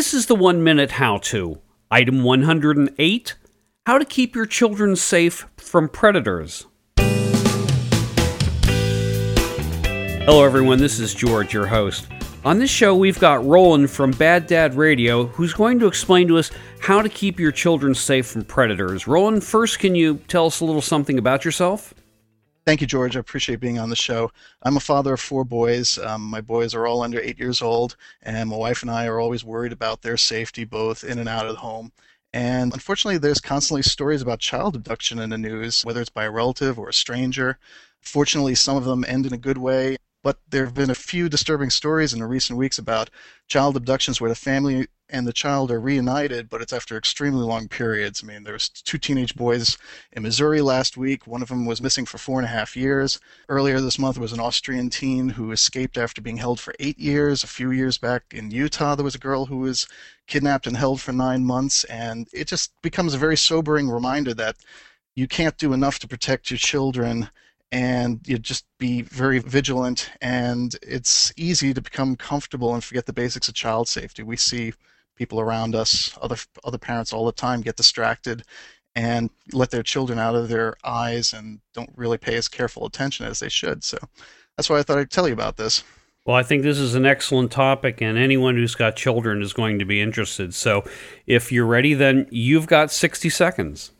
This is the 1 minute how to. Item 108, how to keep your children safe from predators. Hello everyone, this is George, your host. On this show, we've got Roland from Bad Dad Radio, who's going to explain to us how to keep your children safe from predators. Roland, first, can you tell us a little something about yourself? Thank you, George. I appreciate being on the show. I'm a father of four boys. My boys are all under 8 years old, and my wife and I are always worried about their safety, both in and out of the home. And unfortunately, there's constantly stories about child abduction in the news, whether it's by a relative or a stranger. Fortunately, some of them end in a good way, but there have been a few disturbing stories in the recent weeks about child abductions where the family and the child are reunited, but it's after extremely long periods. I mean, there's two teenage boys in Missouri last week. One of them was missing for 4.5 years. Earlier this month was an Austrian teen who escaped after being held for 8 years. A few years back in Utah, there was a girl who was kidnapped and held for 9 months. And it just becomes a very sobering reminder that you can't do enough to protect your children, and you just be very vigilant. And it's easy to become comfortable and forget the basics of child safety. We see people around us, other parents all the time, get distracted and let their children out of their eyes and don't really pay as careful attention as they should. So that's why I thought I'd tell you about this. Well, I think this is an excellent topic, and anyone who's got children is going to be interested. So if you're ready, then you've got 60 seconds.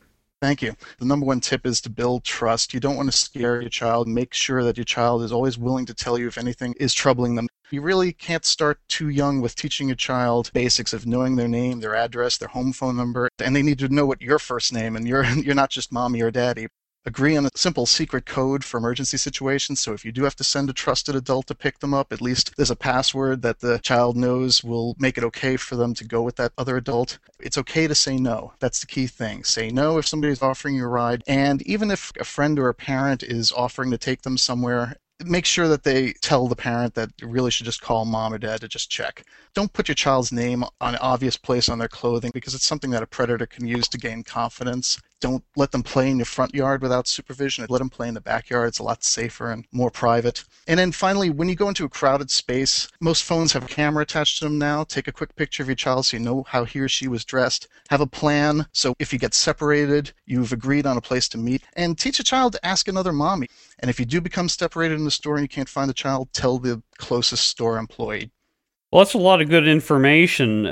Thank you. The number one tip is to build trust. You don't want to scare your child. Make sure that your child is always willing to tell you if anything is troubling them. You really can't start too young with teaching your child basics of knowing their name, their address, their home phone number, and they need to know what your first name, and you're not just mommy or daddy. Agree on a simple secret code for emergency situations, so if you do have to send a trusted adult to pick them up, at least there's a password that the child knows will make it okay for them to go with that other adult. It's okay to say no. That's the key thing. Say no if somebody's offering you a ride, and even if a friend or a parent is offering to take them somewhere, make sure that they tell the parent that you really should just call mom or dad to just check. Don't put your child's name on an obvious place on their clothing, because it's something that a predator can use to gain confidence. Don't let them play in your front yard without supervision. Let them play in the backyard. It's a lot safer and more private. And then finally, when you go into a crowded space, most phones have a camera attached to them now. Take a quick picture of your child so you know how he or she was dressed. Have a plan, so if you get separated, you've agreed on a place to meet. And teach a child to ask another mommy. And if you do become separated in the store and you can't find the child, tell the closest store employee. Well, that's a lot of good information.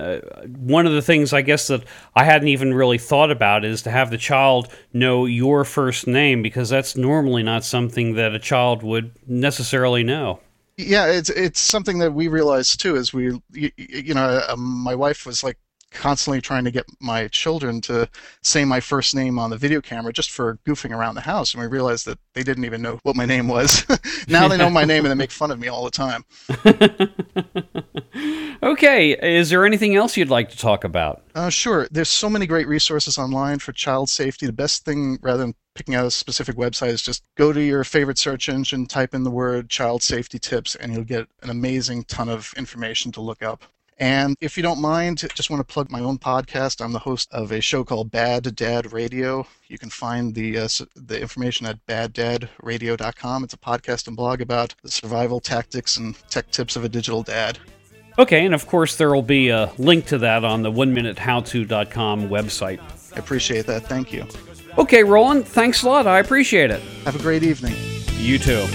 One of the things I guess that I hadn't even really thought about is to have the child know your first name, because that's normally not something that a child would necessarily know. Yeah, it's something that we realized too, as we, my wife was like constantly trying to get my children to say my first name on the video camera just for goofing around the house, and we realized that they didn't even know what my name was. Now they know my name and they make fun of me all the time. Okay, is there anything else you'd like to talk about? Sure. There's so many great resources online for child safety. The best thing, rather than picking out a specific website, is just go to your favorite search engine, type in the word child safety tips, and you'll get an amazing ton of information to look up. And if you don't mind, just want to plug my own podcast. I'm the host of a show called Bad Dad Radio. You can find the information at baddadradio.com. It's a podcast and blog about the survival tactics and tech tips of a digital dad. Okay, and of course there will be a link to that on the OneMinuteHowTo.com website. I appreciate that. Thank you. Okay, Roland, thanks a lot. I appreciate it. Have a great evening. You too.